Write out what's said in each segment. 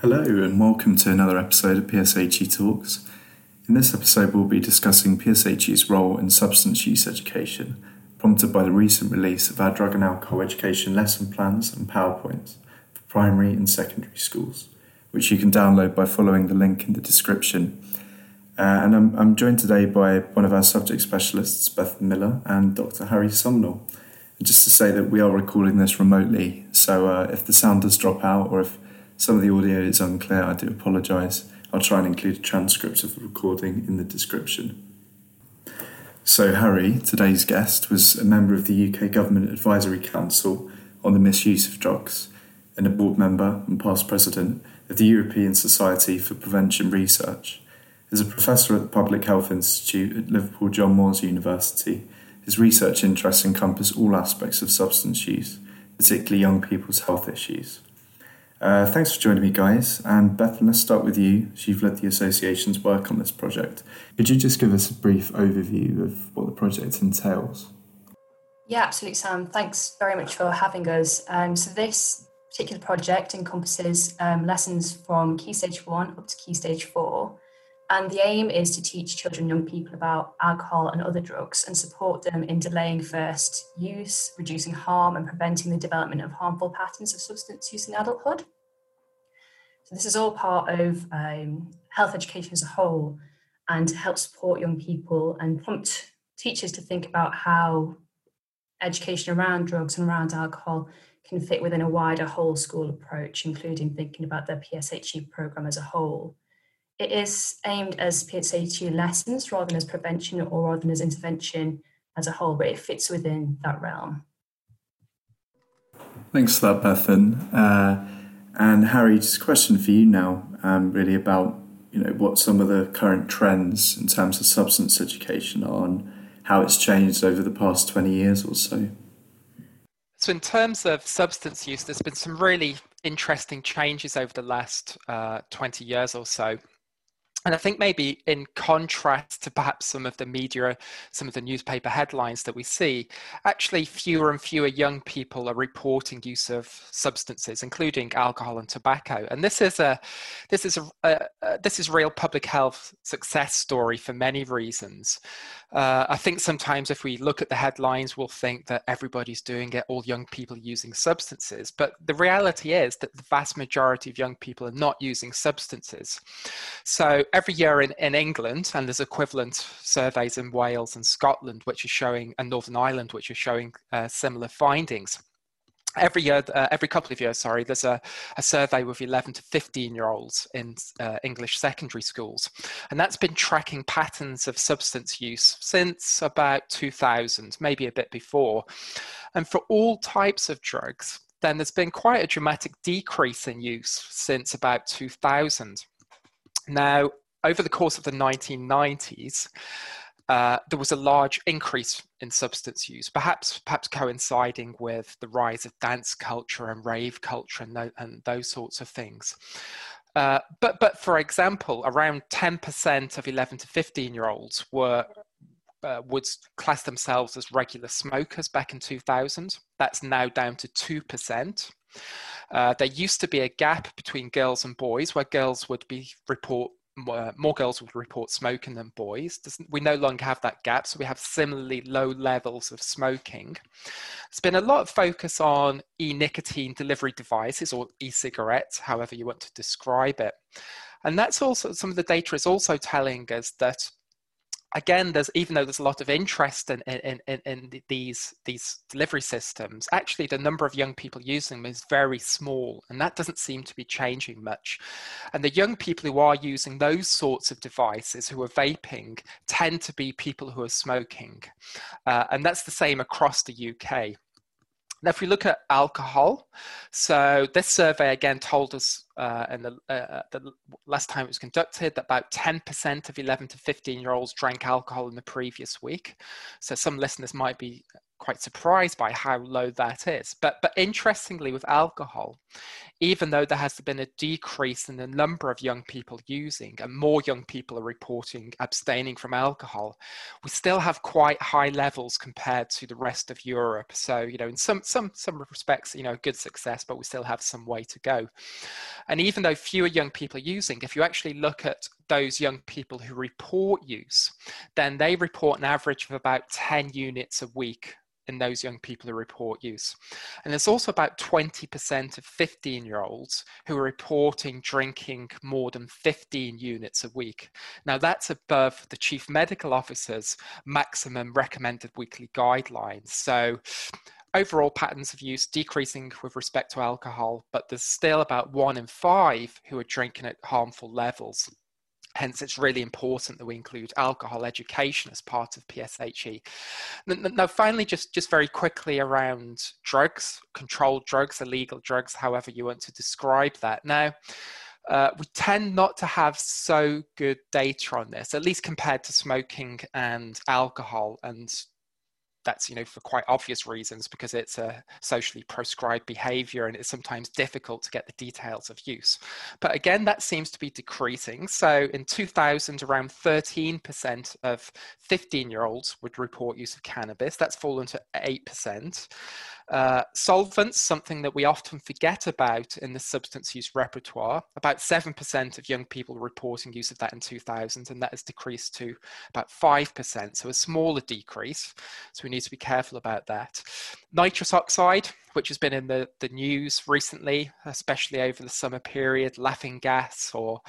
Hello and welcome to another episode of PSHE Talks. In this episode we'll be discussing PSHE's role in substance use education, prompted by the recent release of our drug and alcohol education lesson plans and PowerPoints for primary and secondary schools, which you can download by following the link in the description. And I'm joined today by one of our subject specialists, Beth Miller, and Dr Harry Somnell. And just to say that we are recording this remotely, so if the sound does drop out or if some of the audio is unclear, I do apologise. I'll try and include a transcript of the recording in the description. So Harry, today's guest, was a member of the UK Government Advisory Council on the Misuse of Drugs and a board member and past president of the European Society for Prevention Research. As a professor at the Public Health Institute at Liverpool John Moores University, his research interests encompass all aspects of substance use, particularly young people's health issues. Thanks for joining me, guys. And Beth, let's start with you. You've led the association's work on this project. Could you just give us a brief overview of what the project entails? Yeah, absolutely, Sam. Thanks very much for having us. So this particular project encompasses lessons from Key Stage 1 up to Key Stage 4. And the aim is to teach children and young people about alcohol and other drugs and support them in delaying first use, reducing harm and preventing the development of harmful patterns of substance use in adulthood. So this is all part of health education as a whole, and to help support young people and prompt teachers to think about how education around drugs and around alcohol can fit within a wider whole school approach, including thinking about their PSHE programme as a whole. It is aimed as PSHE lessons rather than as prevention or rather than as intervention as a whole, but it fits within that realm. Thanks for that, Bethan. And Harry, just a question for you now, really about what some of the current trends in terms of substance education are and how it's changed over the past 20 years or so. So in terms of substance use, there's been some really interesting changes over the last 20 years or so. And I think maybe in contrast to perhaps some of the media, some of the newspaper headlines that we see, actually fewer and fewer young people are reporting use of substances, including alcohol and tobacco. And this is real public health success story for many reasons. I think sometimes if we look at the headlines, we'll think that everybody's doing it, all young people using substances. But the reality is that the vast majority of young people are not using substances. So every year in England, and there's equivalent surveys in Wales and Scotland, which are showing, and Northern Ireland, which are showing similar findings. Every year, every couple of years, there's a survey with 11 to 15-year-olds in English secondary schools. And that's been tracking patterns of substance use since about 2000, maybe a bit before. And for all types of drugs, then there's been quite a dramatic decrease in use since about 2000. Now, over the course of the 1990s, there was a large increase in substance use, perhaps coinciding with the rise of dance culture and rave culture and those sorts of things. But for example, around 10% of 11 to 15-year-olds would class themselves as regular smokers back in 2000. That's now down to 2%. There used to be a gap between girls and boys, where more girls would report smoking than boys. We no longer have that gap, so we have similarly low levels of smoking. There's been a lot of focus on e-nicotine delivery devices, or e-cigarettes, however you want to describe it. And that's also, some of the data is also telling us that, again, even though there's a lot of interest in these delivery systems, actually the number of young people using them is very small, and that doesn't seem to be changing much. And the young people who are using those sorts of devices, who are vaping, tend to be people who are smoking. And that's the same across the UK. Now, if we look at alcohol, so this survey again told us in the last time it was conducted that about 10% of 11 to 15-year-olds drank alcohol in the previous week. So some listeners might be quite surprised by how low that is. But interestingly, with alcohol, even though there has been a decrease in the number of young people using and more young people are reporting abstaining from alcohol, we still have quite high levels compared to the rest of Europe. So, you know, in some respects, you know, good success, but we still have some way to go. And even though fewer young people are using, if you actually look at those young people who report use, then they report an average of about 10 units a week in those young people who report use. And there's also about 20% of 15-year-olds who are reporting drinking more than 15 units a week. Now that's above the Chief Medical Officer's maximum recommended weekly guidelines. So overall patterns of use decreasing with respect to alcohol, but there's still about 1 in 5 who are drinking at harmful levels. Hence, it's really important that we include alcohol education as part of PSHE. Now, finally, just very quickly around drugs, controlled drugs, illegal drugs, however you want to describe that. Now, we tend not to have so good data on this, at least compared to smoking and alcohol, and that's, you know, for quite obvious reasons, because it's a socially proscribed behavior and it's sometimes difficult to get the details of use. But again, that seems to be decreasing. So in 2000, around 13% of 15-year-olds would report use of cannabis. That's fallen to 8%. Solvents, something that we often forget about in the substance use repertoire, about 7% of young people reporting use of that in 2000, and that has decreased to about 5%, so a smaller decrease. So we need to be careful about that. Nitrous oxide, which has been in the news recently, especially over the summer period, laughing gas, or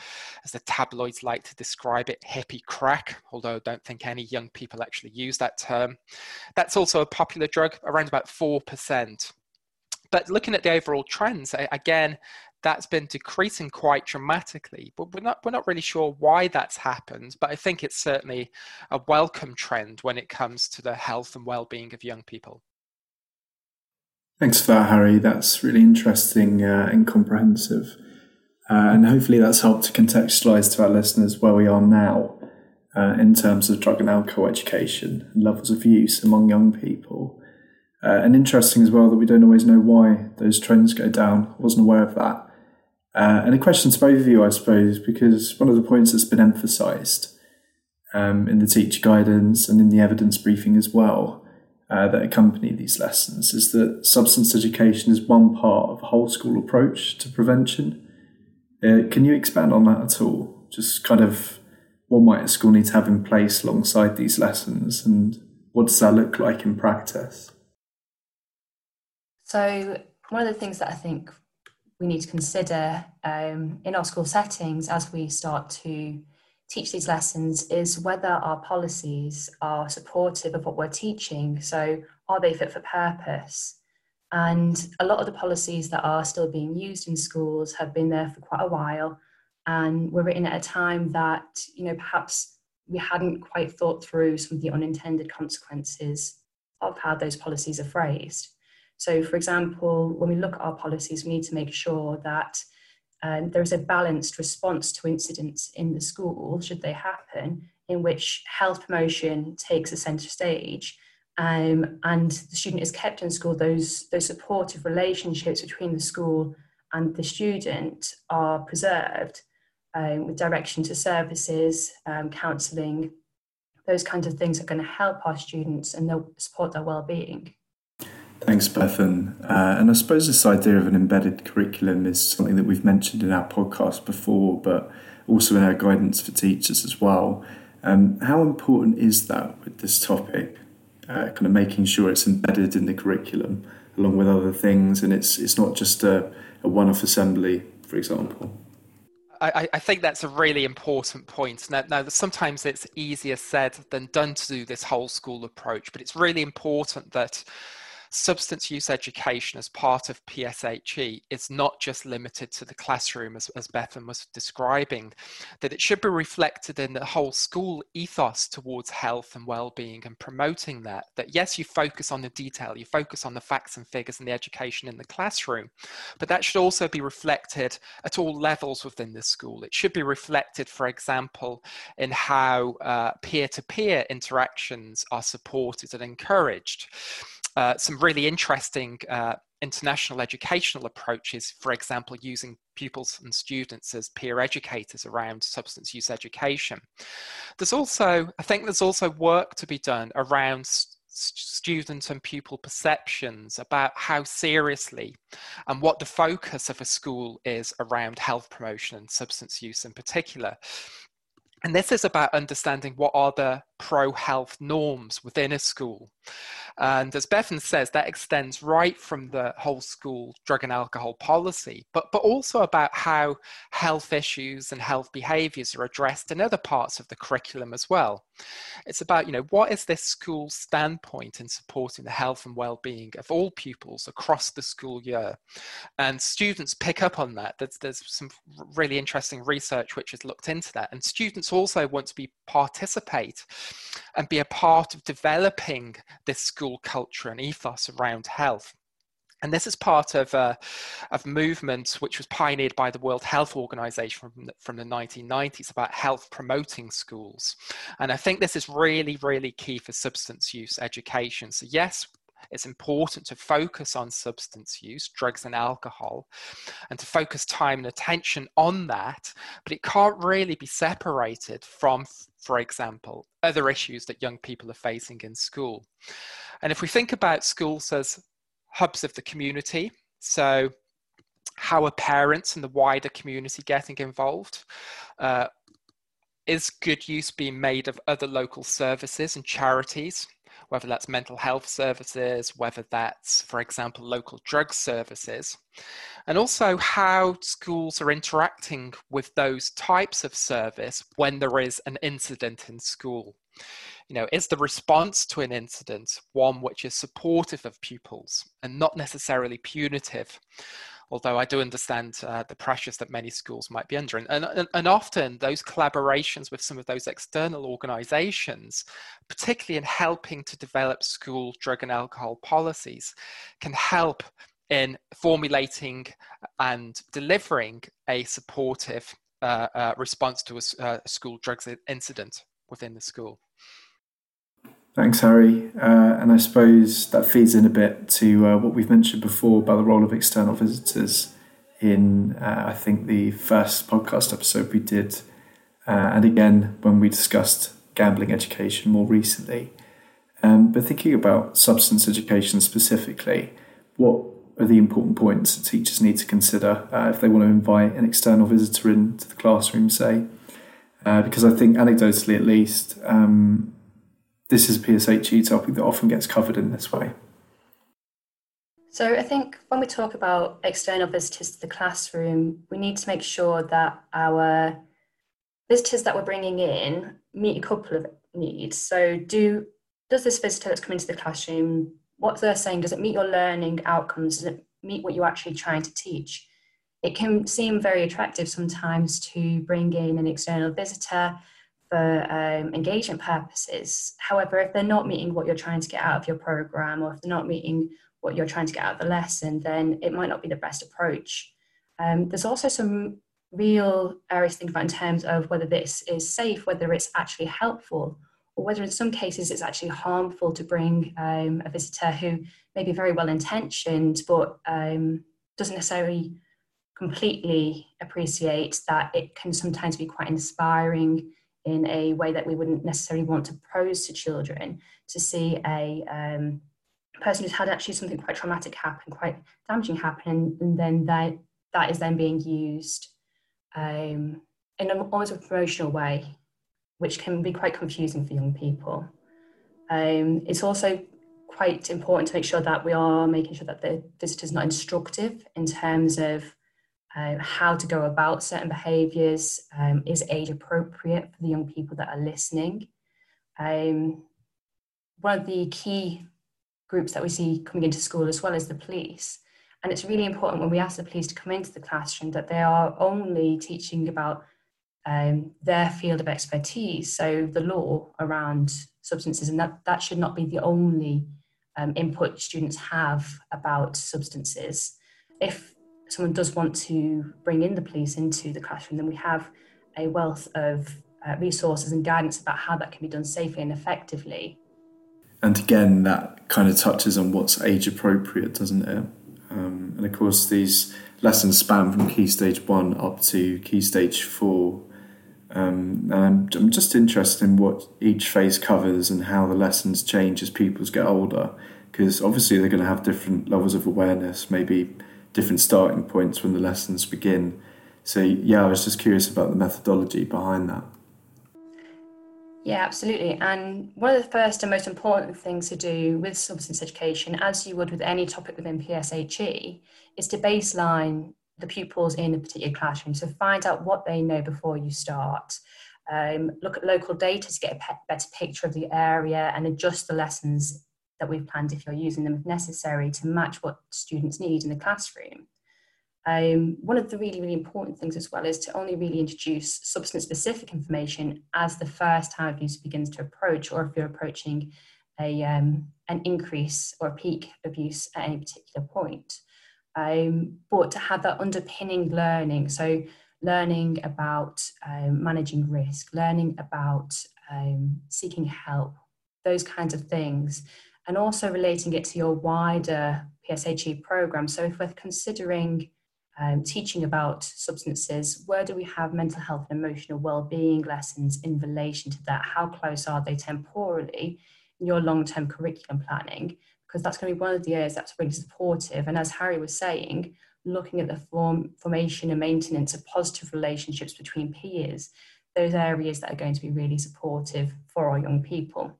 as the tabloids like to describe it, hippie crack, although I don't think any young people actually use that term. That's also a popular drug, around about 4%. But looking at the overall trends, again, that's been decreasing quite dramatically, but we're not really sure why that's happened, but I think it's certainly a welcome trend when it comes to the health and well-being of young people. Thanks for that, Harry. That's really interesting and comprehensive. And hopefully that's helped to contextualise to our listeners where we are now in terms of drug and alcohol education and levels of use among young people. And interesting as well that we don't always know why those trends go down. I wasn't aware of that. And a question to both of you, I suppose, because one of the points that's been emphasised in the teacher guidance and in the evidence briefing as well that accompany these lessons is that substance education is one part of a whole school approach to prevention. Can you expand on that at all? Just kind of what might a school need to have in place alongside these lessons, and what does that look like in practice? So one of the things that I think we need to consider in our school settings as we start to teach these lessons is whether our policies are supportive of what we're teaching. So are they fit for purpose? And a lot of the policies that are still being used in schools have been there for quite a while, and were written at a time that, you know, perhaps we hadn't quite thought through some of the unintended consequences of how those policies are phrased. So, for example, when we look at our policies, we need to make sure that there is a balanced response to incidents in the school, should they happen, in which health promotion takes a centre stage, and the student is kept in school. Those supportive relationships between the school and the student are preserved with direction to services, counselling. Those kinds of things are going to help our students and they'll support their well-being. Thanks, Bethan. And I suppose this idea of an embedded curriculum is something that we've mentioned in our podcast before, but also in our guidance for teachers as well. How important is that with this topic, kind of making sure it's embedded in the curriculum along with other things, and it's not just a one-off assembly, for example? I think that's a really important point. Now, sometimes it's easier said than done to do this whole school approach, but it's really important that substance use education as part of PSHE is not just limited to the classroom, as Bethan was describing, that it should be reflected in the whole school ethos towards health and well-being and promoting that yes, you focus on the detail, you focus on the facts and figures and the education in the classroom, but that should also be reflected at all levels within the school. It should be reflected, for example, in how peer-to-peer interactions are supported and encouraged. some really interesting international educational approaches, for example, using pupils and students as peer educators around substance use education. There's also, I think there's also work to be done around student and pupil perceptions about how seriously and what the focus of a school is around health promotion and substance use in particular. And this is about understanding what are the pro-health norms within a school. And as Bevan says, that extends right from the whole school drug and alcohol policy, but also about how health issues and health behaviours are addressed in other parts of the curriculum as well. It's about, you know, what is this school's standpoint in supporting the health and well-being of all pupils across the school year? And students pick up on that. There's some really interesting research which has looked into that. And students also want to participate and be a part of developing this school culture and ethos around health. And this is part of movements which was pioneered by the World Health Organization from the 1990s about health promoting schools. And I think this is really, really key for substance use education. So yes, it's important to focus on substance use, drugs and alcohol, and to focus time and attention on that, but it can't really be separated from, for example, other issues that young people are facing in school. And if we think about schools as hubs of the community, so how are parents and the wider community getting involved? Is good use being made of other local services and charities? Whether that's mental health services, whether that's, for example, local drug services, and also how schools are interacting with those types of service when there is an incident in school. You know, is the response to an incident one which is supportive of pupils and not necessarily punitive? Although I do understand the pressures that many schools might be under. And often those collaborations with some of those external organisations, particularly in helping to develop school drug and alcohol policies, can help in formulating and delivering a supportive response to a school drugs incident within the school. Thanks, Harry. And I suppose that feeds in a bit to what we've mentioned before about the role of external visitors in, I think, the first podcast episode we did. And again, when we discussed gambling education more recently. But thinking about substance education specifically, what are the important points that teachers need to consider if they want to invite an external visitor into the classroom, say? Because I think anecdotally, at least, this is a PSHE topic that often gets covered in this way. So I think when we talk about external visitors to the classroom, we need to make sure that our visitors that we're bringing in meet a couple of needs. So does this visitor that's come into the classroom, what they're saying, does it meet your learning outcomes? Does it meet what you're actually trying to teach? It can seem very attractive sometimes to bring in an external visitor for engagement purposes. However, if they're not meeting what you're trying to get out of your programme, or if they're not meeting what you're trying to get out of the lesson, then it might not be the best approach. There's also some real areas to think about in terms of whether this is safe, whether it's actually helpful, or whether in some cases it's actually harmful to bring a visitor who may be very well-intentioned, but doesn't necessarily completely appreciate that it can sometimes be quite inspiring in a way that we wouldn't necessarily want to pose to children, to see a person who's had actually something quite traumatic happen, quite damaging happen, and then that is then being used in almost a promotional way, which can be quite confusing for young people. It's also quite important to make sure that we are making sure that the visitor's not instructive in terms of how to go about certain behaviours, is age appropriate for the young people that are listening. One of the key groups that we see coming into school as well is the police, and it's really important when we ask the police to come into the classroom that they are only teaching about their field of expertise, so the law around substances, and that should not be the only input students have about substances. If someone does want to bring in the police into the classroom, then we have a wealth of resources and guidance about how that can be done safely and effectively. And again, that kind of touches on what's age appropriate, doesn't it? And of course, these lessons span from Key Stage 1 up to Key Stage 4. And I'm just interested in what each phase covers and how the lessons change as people get older, because obviously they're going to have different levels of awareness, maybe different starting points when the lessons begin. So yeah, I was just curious about the methodology behind that. Yeah, absolutely. And one of the first and most important things to do with substance education, as you would with any topic within PSHE, is to baseline the pupils in a particular classroom. So find out what they know before you start. Look at local data to get a better picture of the area and adjust the lessons that we've planned, if you're using them if necessary, to match what students need in the classroom. One of the really, really important things as well is to only really introduce substance-specific information as the first time abuse begins to approach, or if you're approaching an increase or a peak abuse at any particular point. But to have that underpinning learning, so learning about managing risk, learning about seeking help, those kinds of things, and also relating it to your wider PSHE programme. So if we're considering teaching about substances, where do we have mental health and emotional well-being lessons in relation to that? How close are they temporally in your long-term curriculum planning? Because that's going to be one of the areas that's really supportive. And as Harry was saying, looking at the formation and maintenance of positive relationships between peers, those areas that are going to be really supportive for our young people.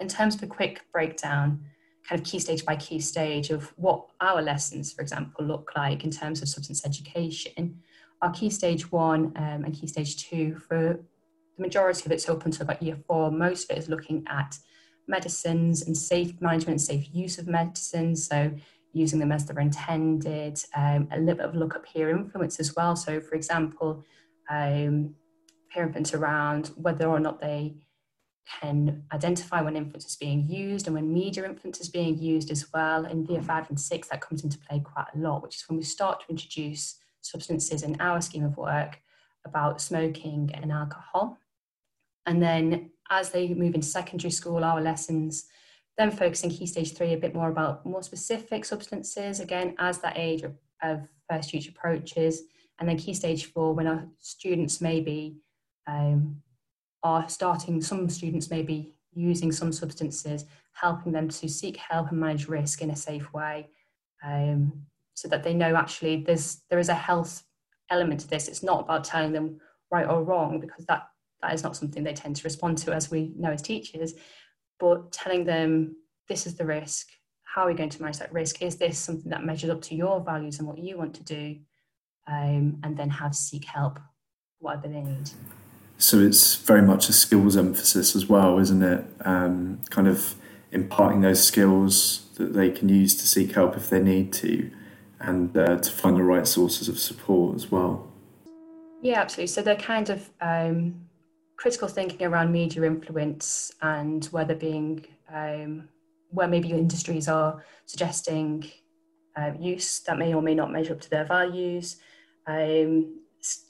In terms of a quick breakdown, kind of key stage by key stage of what our lessons, for example, look like in terms of substance education, our key stage 1 and key stage 2, for the majority of it, so up until about year 4, most of it is looking at medicines and safe management, safe use of medicines, so using them as they're intended, a little bit of a look at peer influence as well. So for example, peer influence around whether or not they can identify when influence is being used and when media influence is being used as well. In year 5 and 6, that comes into play quite a lot, which is when we start to introduce substances in our scheme of work about smoking and alcohol. And then as they move into secondary school, our lessons then focusing key stage 3 a bit more about more specific substances, again, as that age of first use approaches. And then key stage 4, when our students maybe are starting, some students may be using some substances, helping them to seek help and manage risk in a safe way, so that they know actually there is a health element to this. It's not about telling them right or wrong, because that is not something they tend to respond to, as we know as teachers, but telling them this is the risk, how are we going to manage that risk, is this something that measures up to your values and what you want to do, and then how to seek help, whatever they need. So it's very much a skills emphasis as well, isn't it? Kind of imparting those skills that they can use to seek help if they need to, and to find the right sources of support as well. Yeah, absolutely. So they're kind of critical thinking around media influence and whether being, where maybe your industries are suggesting use that may or may not measure up to their values,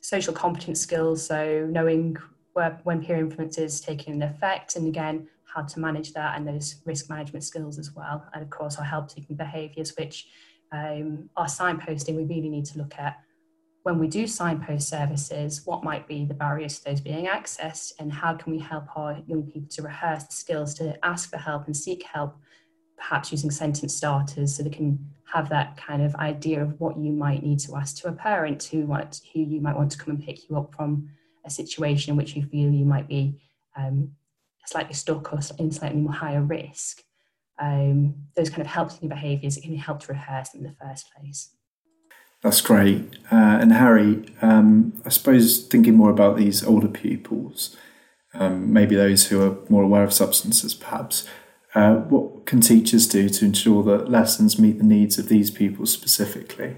social competence skills, so knowing when peer influence is taking an effect, and again, how to manage that, and those risk management skills as well. And of course, our help-seeking behaviours, which are signposting. We really need to look at, when we do signpost services, what might be the barriers to those being accessed, and how can we help our young people to rehearse the skills to ask for help and seek help, perhaps using sentence starters, so they can have that kind of idea of what you might need to ask to a parent who you might want to come and pick you up from a situation in which you feel you might be slightly stuck or in slightly more higher risk. Those kind of helping behaviours can help to rehearse in the first place. That's great. And Harry, I suppose thinking more about these older pupils, maybe those who are more aware of substances perhaps, what can teachers do to ensure that lessons meet the needs of these people specifically?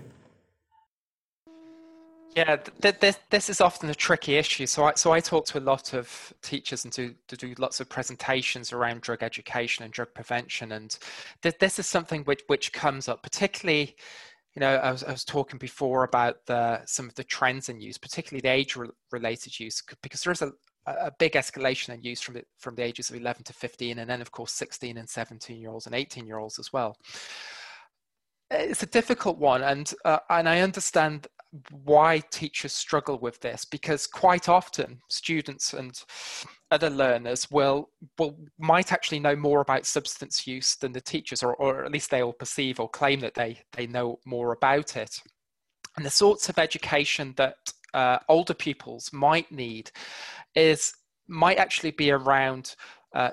Yeah, this is often a tricky issue. So I talk to a lot of teachers and do lots of presentations around drug education and drug prevention, and this is something which comes up, particularly. You know, I was talking before about some of the trends in use, particularly the age-related use, because there is a a big escalation in use from the ages of 11 to 15, and then of course 16 and 17 year olds and 18 year olds as well. It's a difficult one, and I understand why teachers struggle with this, because quite often students and other learners might actually know more about substance use than the teachers, or at least they will perceive or claim that they know more about it. And the sorts of education that older pupils might need might actually be around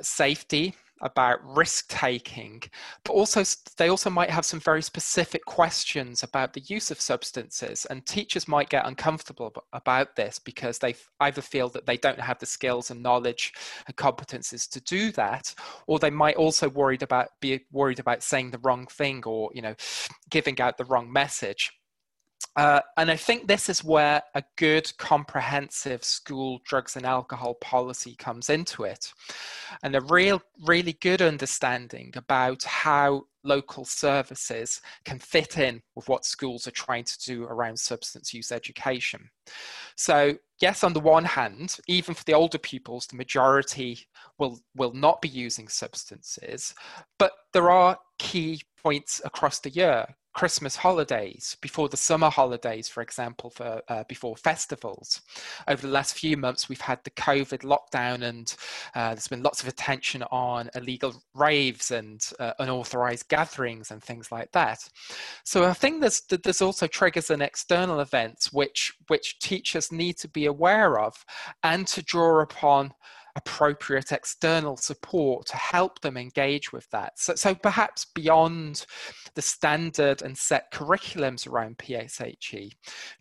safety, about risk taking, but also they also might have some very specific questions about the use of substances, and teachers might get uncomfortable about this because they either feel that they don't have the skills and knowledge and competences to do that, or they might also be worried about saying the wrong thing, or giving out the wrong message. And I think this is where a good comprehensive school drugs and alcohol policy comes into it, and a really good understanding about how local services can fit in with what schools are trying to do around substance use education. So yes, on the one hand, even for the older pupils, the majority will not be using substances, but there are key points across the year. Christmas holidays, before the summer holidays, for example, before festivals. Over the last few months, we've had the COVID lockdown, and there's been lots of attention on illegal raves and unauthorized gatherings and things like that. So I think there's also triggers and external events which teachers need to be aware of, and to draw upon appropriate external support to help them engage with that. So perhaps beyond the standard and set curriculums around PSHE,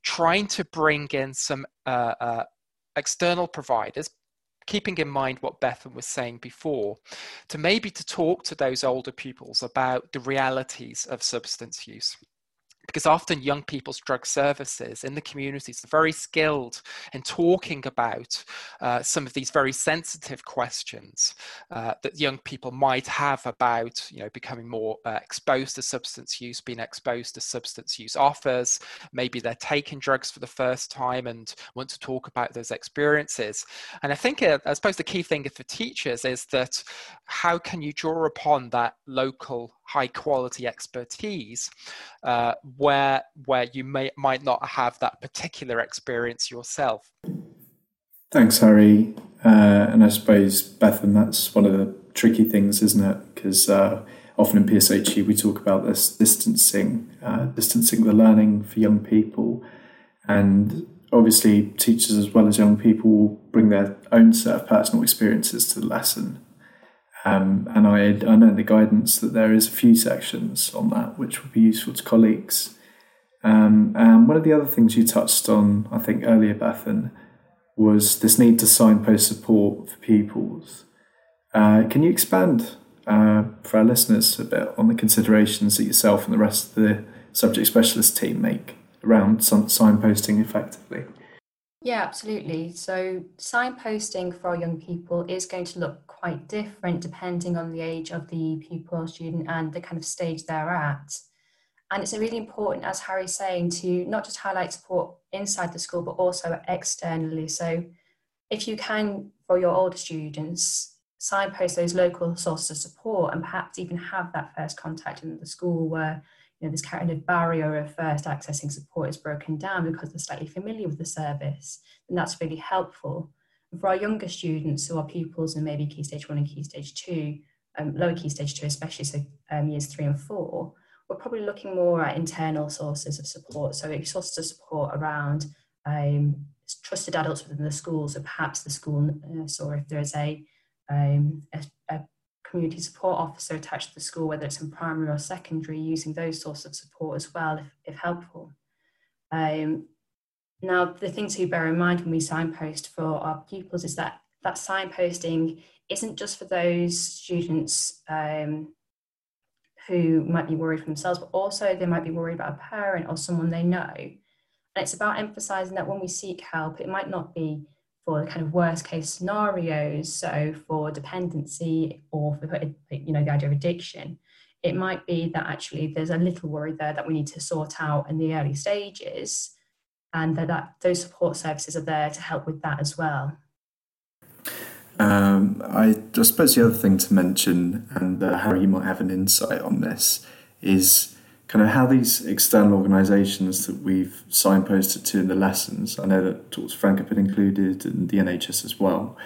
trying to bring in some external providers, keeping in mind what Bethan was saying before, to talk to those older pupils about the realities of substance use. Because often young people's drug services in the communities are very skilled in talking about some of these very sensitive questions that young people might have about becoming more exposed to substance use, being exposed to substance use offers. Maybe they're taking drugs for the first time and want to talk about those experiences. And I suppose the key thing for teachers is that how can you draw upon that local high quality expertise where you might not have that particular experience yourself. Thanks, Harry. And I suppose, Bethan, that's one of the tricky things, isn't it? Because often in PSHE we talk about this distancing the learning for young people, and obviously teachers as well as young people will bring their own set of personal experiences to the lesson. And I know in the guidance that there is a few sections on that which will be useful to colleagues. And one of the other things you touched on, I think, earlier, Bethan, was this need to signpost support for pupils. Can you expand for our listeners a bit on the considerations that yourself and the rest of the subject specialist team make around signposting effectively? Yeah, absolutely. So signposting for our young people is going to look quite different depending on the age of the pupil or student and the kind of stage they're at. And it's really important, as Harry's saying, to not just highlight support inside the school, but also externally. So if you can, for your older students, signpost those local sources of support, and perhaps even have that first contact in the school where this kind of barrier of first accessing support is broken down because they're slightly familiar with the service, and that's really helpful. And for our younger students, who are pupils in maybe Key Stage 1 and Key Stage 2, lower Key Stage 2 especially, so years 3 and 4, we're probably looking more at internal sources of support, so sources of support around trusted adults within the school, so perhaps the school nurse, or if there is a community support officer attached to the school, whether it's in primary or secondary, using those sorts of support as well, if helpful. Now, the thing to bear in mind when we signpost for our pupils is that signposting isn't just for those students who might be worried for themselves, but also they might be worried about a parent or someone they know. And it's about emphasising that when we seek help, it might not be for the kind of worst case scenarios, so for dependency or for the idea of addiction. It might be that actually there's a little worry there that we need to sort out in the early stages, and that those support services are there to help with that as well. I suppose the other thing to mention, and Harry might have an insight on this, is kind of how these external organisations that we've signposted to in the lessons, I know that Talk to Frank have been included and the NHS as well,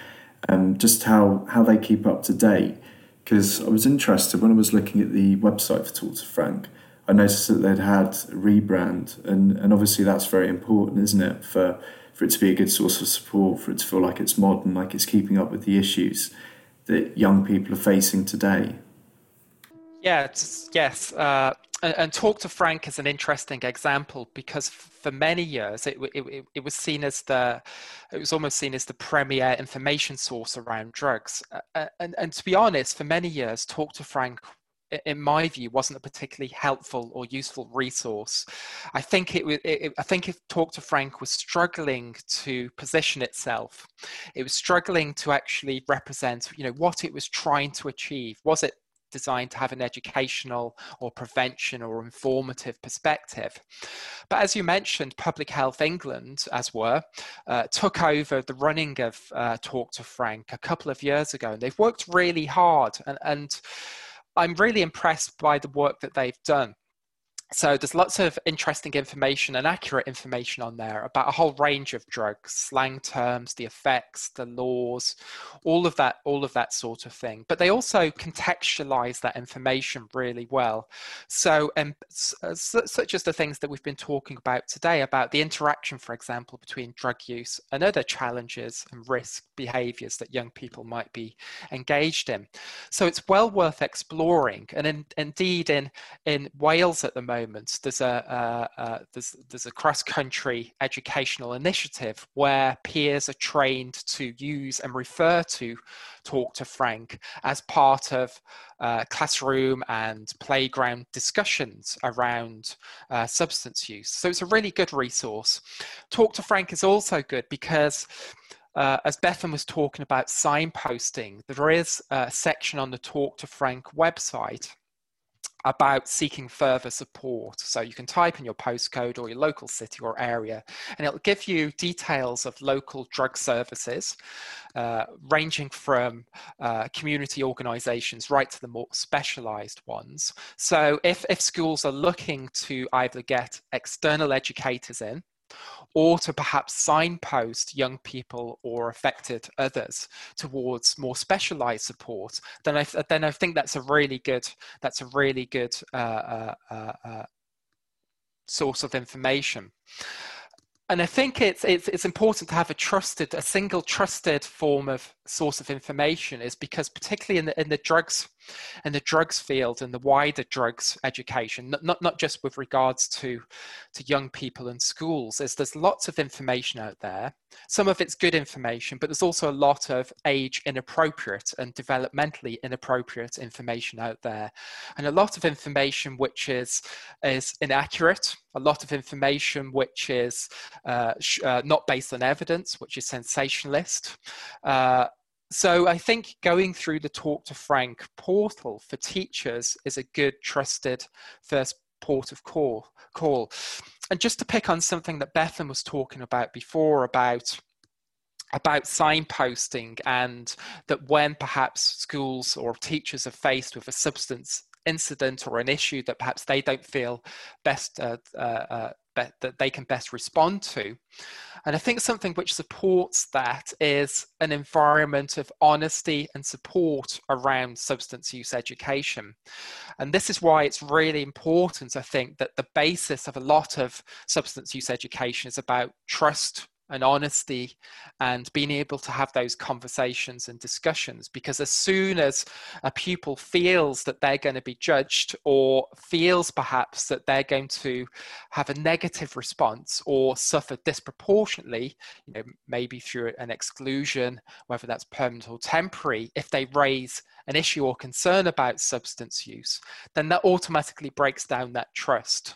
just how they keep up to date. Because I was interested, when I was looking at the website for Talk to Frank, I noticed that they'd had a rebrand, and obviously that's very important, isn't it, for it to be a good source of support, for it to feel like it's modern, like it's keeping up with the issues that young people are facing today. Yeah, yes. And Talk to Frank is an interesting example, because for many years it was seen as the premier information source around drugs. And to be honest, for many years, Talk to Frank, in my view, wasn't a particularly helpful or useful resource. I think if Talk to Frank was struggling to position itself, it was struggling to actually represent, what it was trying to achieve. Was it designed to have an educational or prevention or informative perspective? But as you mentioned, Public Health England, took over the running of Talk to Frank a couple of years ago, and they've worked really hard, and I'm really impressed by the work that they've done. So there's lots of interesting information and accurate information on there about a whole range of drugs, slang terms, the effects, the laws, all of that sort of thing. But they also contextualize that information really well. So, such as the things that we've been talking about today, about the interaction, for example, between drug use and other challenges and risk behaviors that young people might be engaged in. So it's well worth exploring. And indeed in Wales at the moment, there's a cross-country educational initiative where peers are trained to use and refer to Talk to Frank as part of classroom and playground discussions around substance use. So it's a really good resource. Talk to Frank is also good because, as Bethan was talking about signposting, there is a section on the Talk to Frank website about seeking further support. So you can type in your postcode or your local city or area, and it'll give you details of local drug services, ranging from community organisations right to the more specialised ones. So if schools are looking to either get external educators in, or to perhaps signpost young people or affected others towards more specialised support, then I think that's a really good source of information. And I think it's important to have a single trusted form of source of information, is because particularly in the drugs field and the wider drugs education, not just with regards to young people in schools, is there's lots of information out there. Some of it's good information, but there's also a lot of age inappropriate and developmentally inappropriate information out there, and a lot of information which is inaccurate, a lot of information which is not based on evidence, which is sensationalist. So I think going through the Talk to Frank portal for teachers is a good, trusted first port of call. And just to pick on something that Bethan was talking about before about signposting, and that when perhaps schools or teachers are faced with a substance incident or an issue that perhaps they don't feel best that they can best respond to. And I think something which supports that is an environment of honesty and support around substance use education. And this is why it's really important, I think, that the basis of a lot of substance use education is about trust and honesty and being able to have those conversations and discussions, because as soon as a pupil feels that they're going to be judged, or feels perhaps that they're going to have a negative response or suffer disproportionately, maybe through an exclusion, whether that's permanent or temporary, if they raise an issue or concern about substance use, then that automatically breaks down that trust.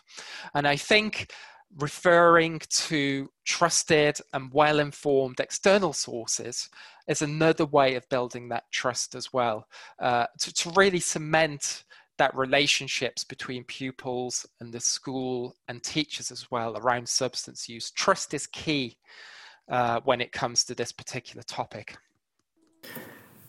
And I think referring to trusted and well-informed external sources is another way of building that trust as well, to really cement that relationships between pupils and the school and teachers as well around substance use. Trust is key when it comes to this particular topic.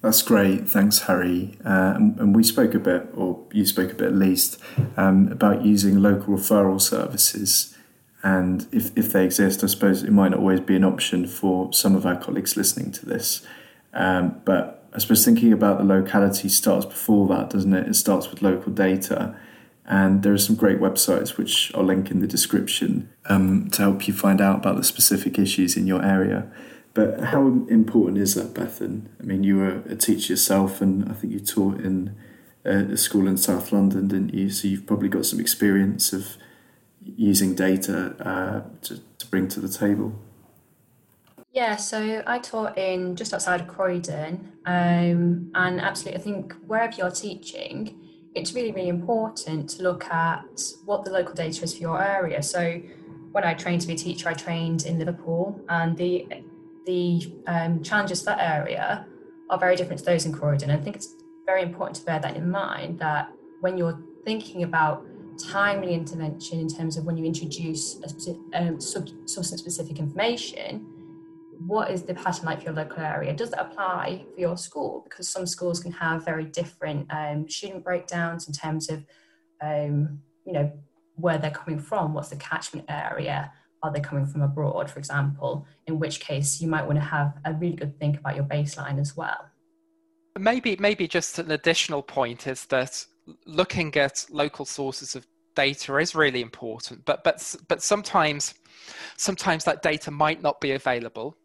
That's great. Thanks, Harry. And we spoke a bit, or you spoke a bit at least, about using local referral services. And if they exist, I suppose it might not always be an option for some of our colleagues listening to this. But I suppose thinking about the locality starts before that, doesn't it? It starts with local data. And there are some great websites, which I'll link in the description, to help you find out about the specific issues in your area. But how important is that, Bethan? I mean, you were a teacher yourself, and I think you taught in a school in South London, didn't you? So you've probably got some experience of using data to bring to the table. Yeah, so I taught in just outside of Croydon, and absolutely, I think wherever you're teaching, it's really, really important to look at what the local data is for your area. So when I trained to be a teacher, I trained in Liverpool, and the challenges for that area are very different to those in Croydon. I think it's very important to bear that in mind, that when you're thinking about timely intervention in terms of when you introduce substance-specific information, what is the pattern like for your local area? Does that apply for your school? Because some schools can have very different student breakdowns in terms of, where they're coming from, what's the catchment area, are they coming from abroad, for example, in which case you might want to have a really good think about your baseline as well. Maybe just an additional point is that looking at local sources of data is really important, but sometimes that data might not be available,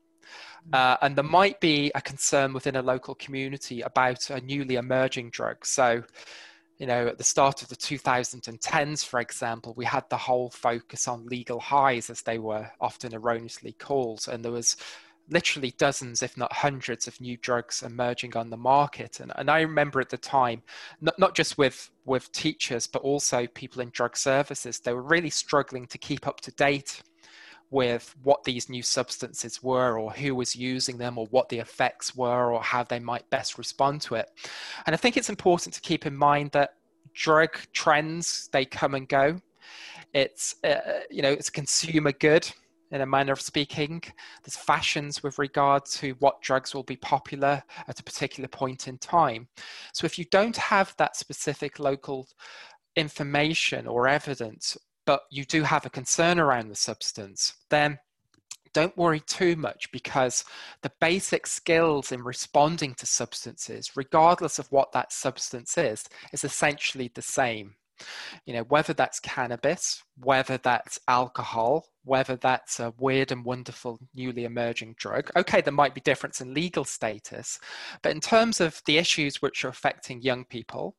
and there might be a concern within a local community about a newly emerging drug. So, you know, at the start of the 2010s, for example, we had the whole focus on legal highs, as they were often erroneously called. And there was literally dozens, if not hundreds, of new drugs emerging on the market. And I remember at the time, not just with teachers, but also people in drug services, they were really struggling to keep up to date with what these new substances were, or who was using them, or what the effects were, or how they might best respond to it. And I think it's important to keep in mind that drug trends, they come and go. It's consumer good, in a manner of speaking. There's fashions with regard to what drugs will be popular at a particular point in time. So if you don't have that specific local information or evidence, but you do have a concern around the substance, then don't worry too much, because the basic skills in responding to substances, regardless of what that substance is essentially the same. You know, whether that's cannabis, whether that's alcohol, whether that's a weird and wonderful newly emerging drug. Okay, there might be difference in legal status, but in terms of the issues which are affecting young people,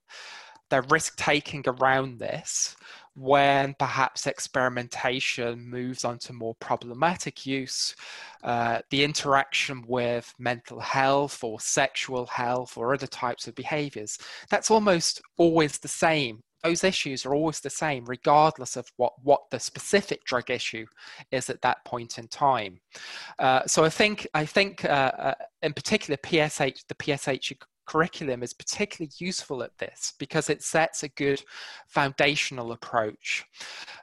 their risk-taking around this, when perhaps experimentation moves on to more problematic use, the interaction with mental health or sexual health or other types of behaviours, that's almost always the same. Those issues are always the same, regardless of what the specific drug issue is at that point in time. So I think in particular, the PSHE curriculum is particularly useful at this, because it sets a good foundational approach.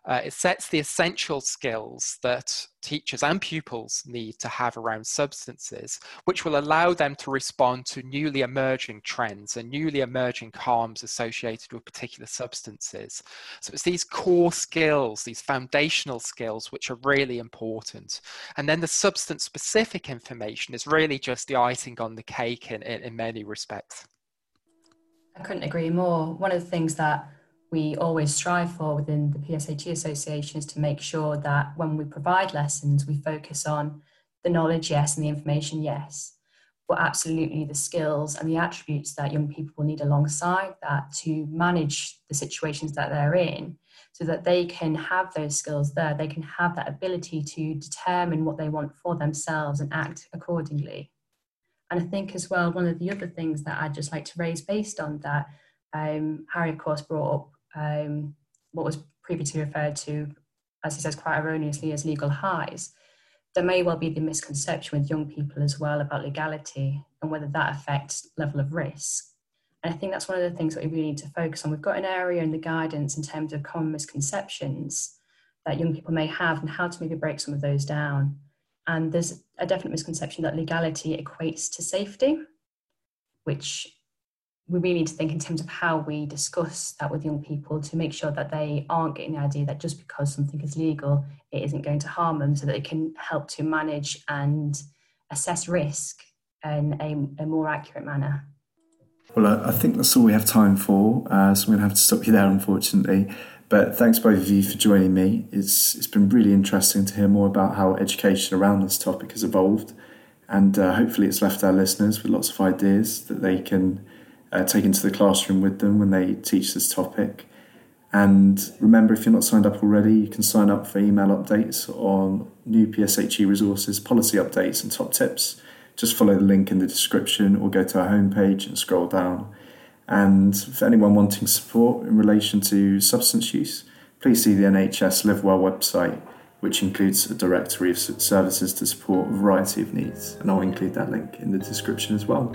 It sets the essential skills that teachers and pupils need to have around substances, which will allow them to respond to newly emerging trends and newly emerging harms associated with particular substances. So it's these core skills, these foundational skills, which are really important. And then the substance-specific information is really just the icing on the cake in many respects. I couldn't agree more. One of the things that we always strive for within the PSHE Association is to make sure that when we provide lessons, we focus on the knowledge, yes, and the information, yes, but absolutely the skills and the attributes that young people will need alongside that to manage the situations that they're in, so that they can have those skills there, they can have that ability to determine what they want for themselves and act accordingly. And I think as well, one of the other things that I'd just like to raise based on that, Harry, of course, brought up what was previously referred to, as he says quite erroneously, as legal highs. There may well be the misconception with young people as well about legality and whether that affects level of risk. And I think that's one of the things that we really need to focus on. We've got an area in the guidance in terms of common misconceptions that young people may have and how to maybe break some of those down. And there's a definite misconception that legality equates to safety. which we really need to think in terms of how we discuss that with young people to make sure that they aren't getting the idea that just because something is legal, it isn't going to harm them, so that it can help to manage and assess risk in a more accurate manner. Well, I think that's all we have time for, so I'm going to have to stop you there, unfortunately. But thanks both of you for joining me. It's been really interesting to hear more about how education around this topic has evolved, and hopefully it's left our listeners with lots of ideas that they can take into the classroom with them when they teach this topic. And remember, if you're not signed up already, you can sign up for email updates on new PSHE resources, policy updates and top tips. Just follow the link in the description or go to our homepage and scroll down. And for anyone wanting support in relation to substance use, please see the NHS LiveWell website, which includes a directory of services to support a variety of needs. And I'll include that link in the description as well.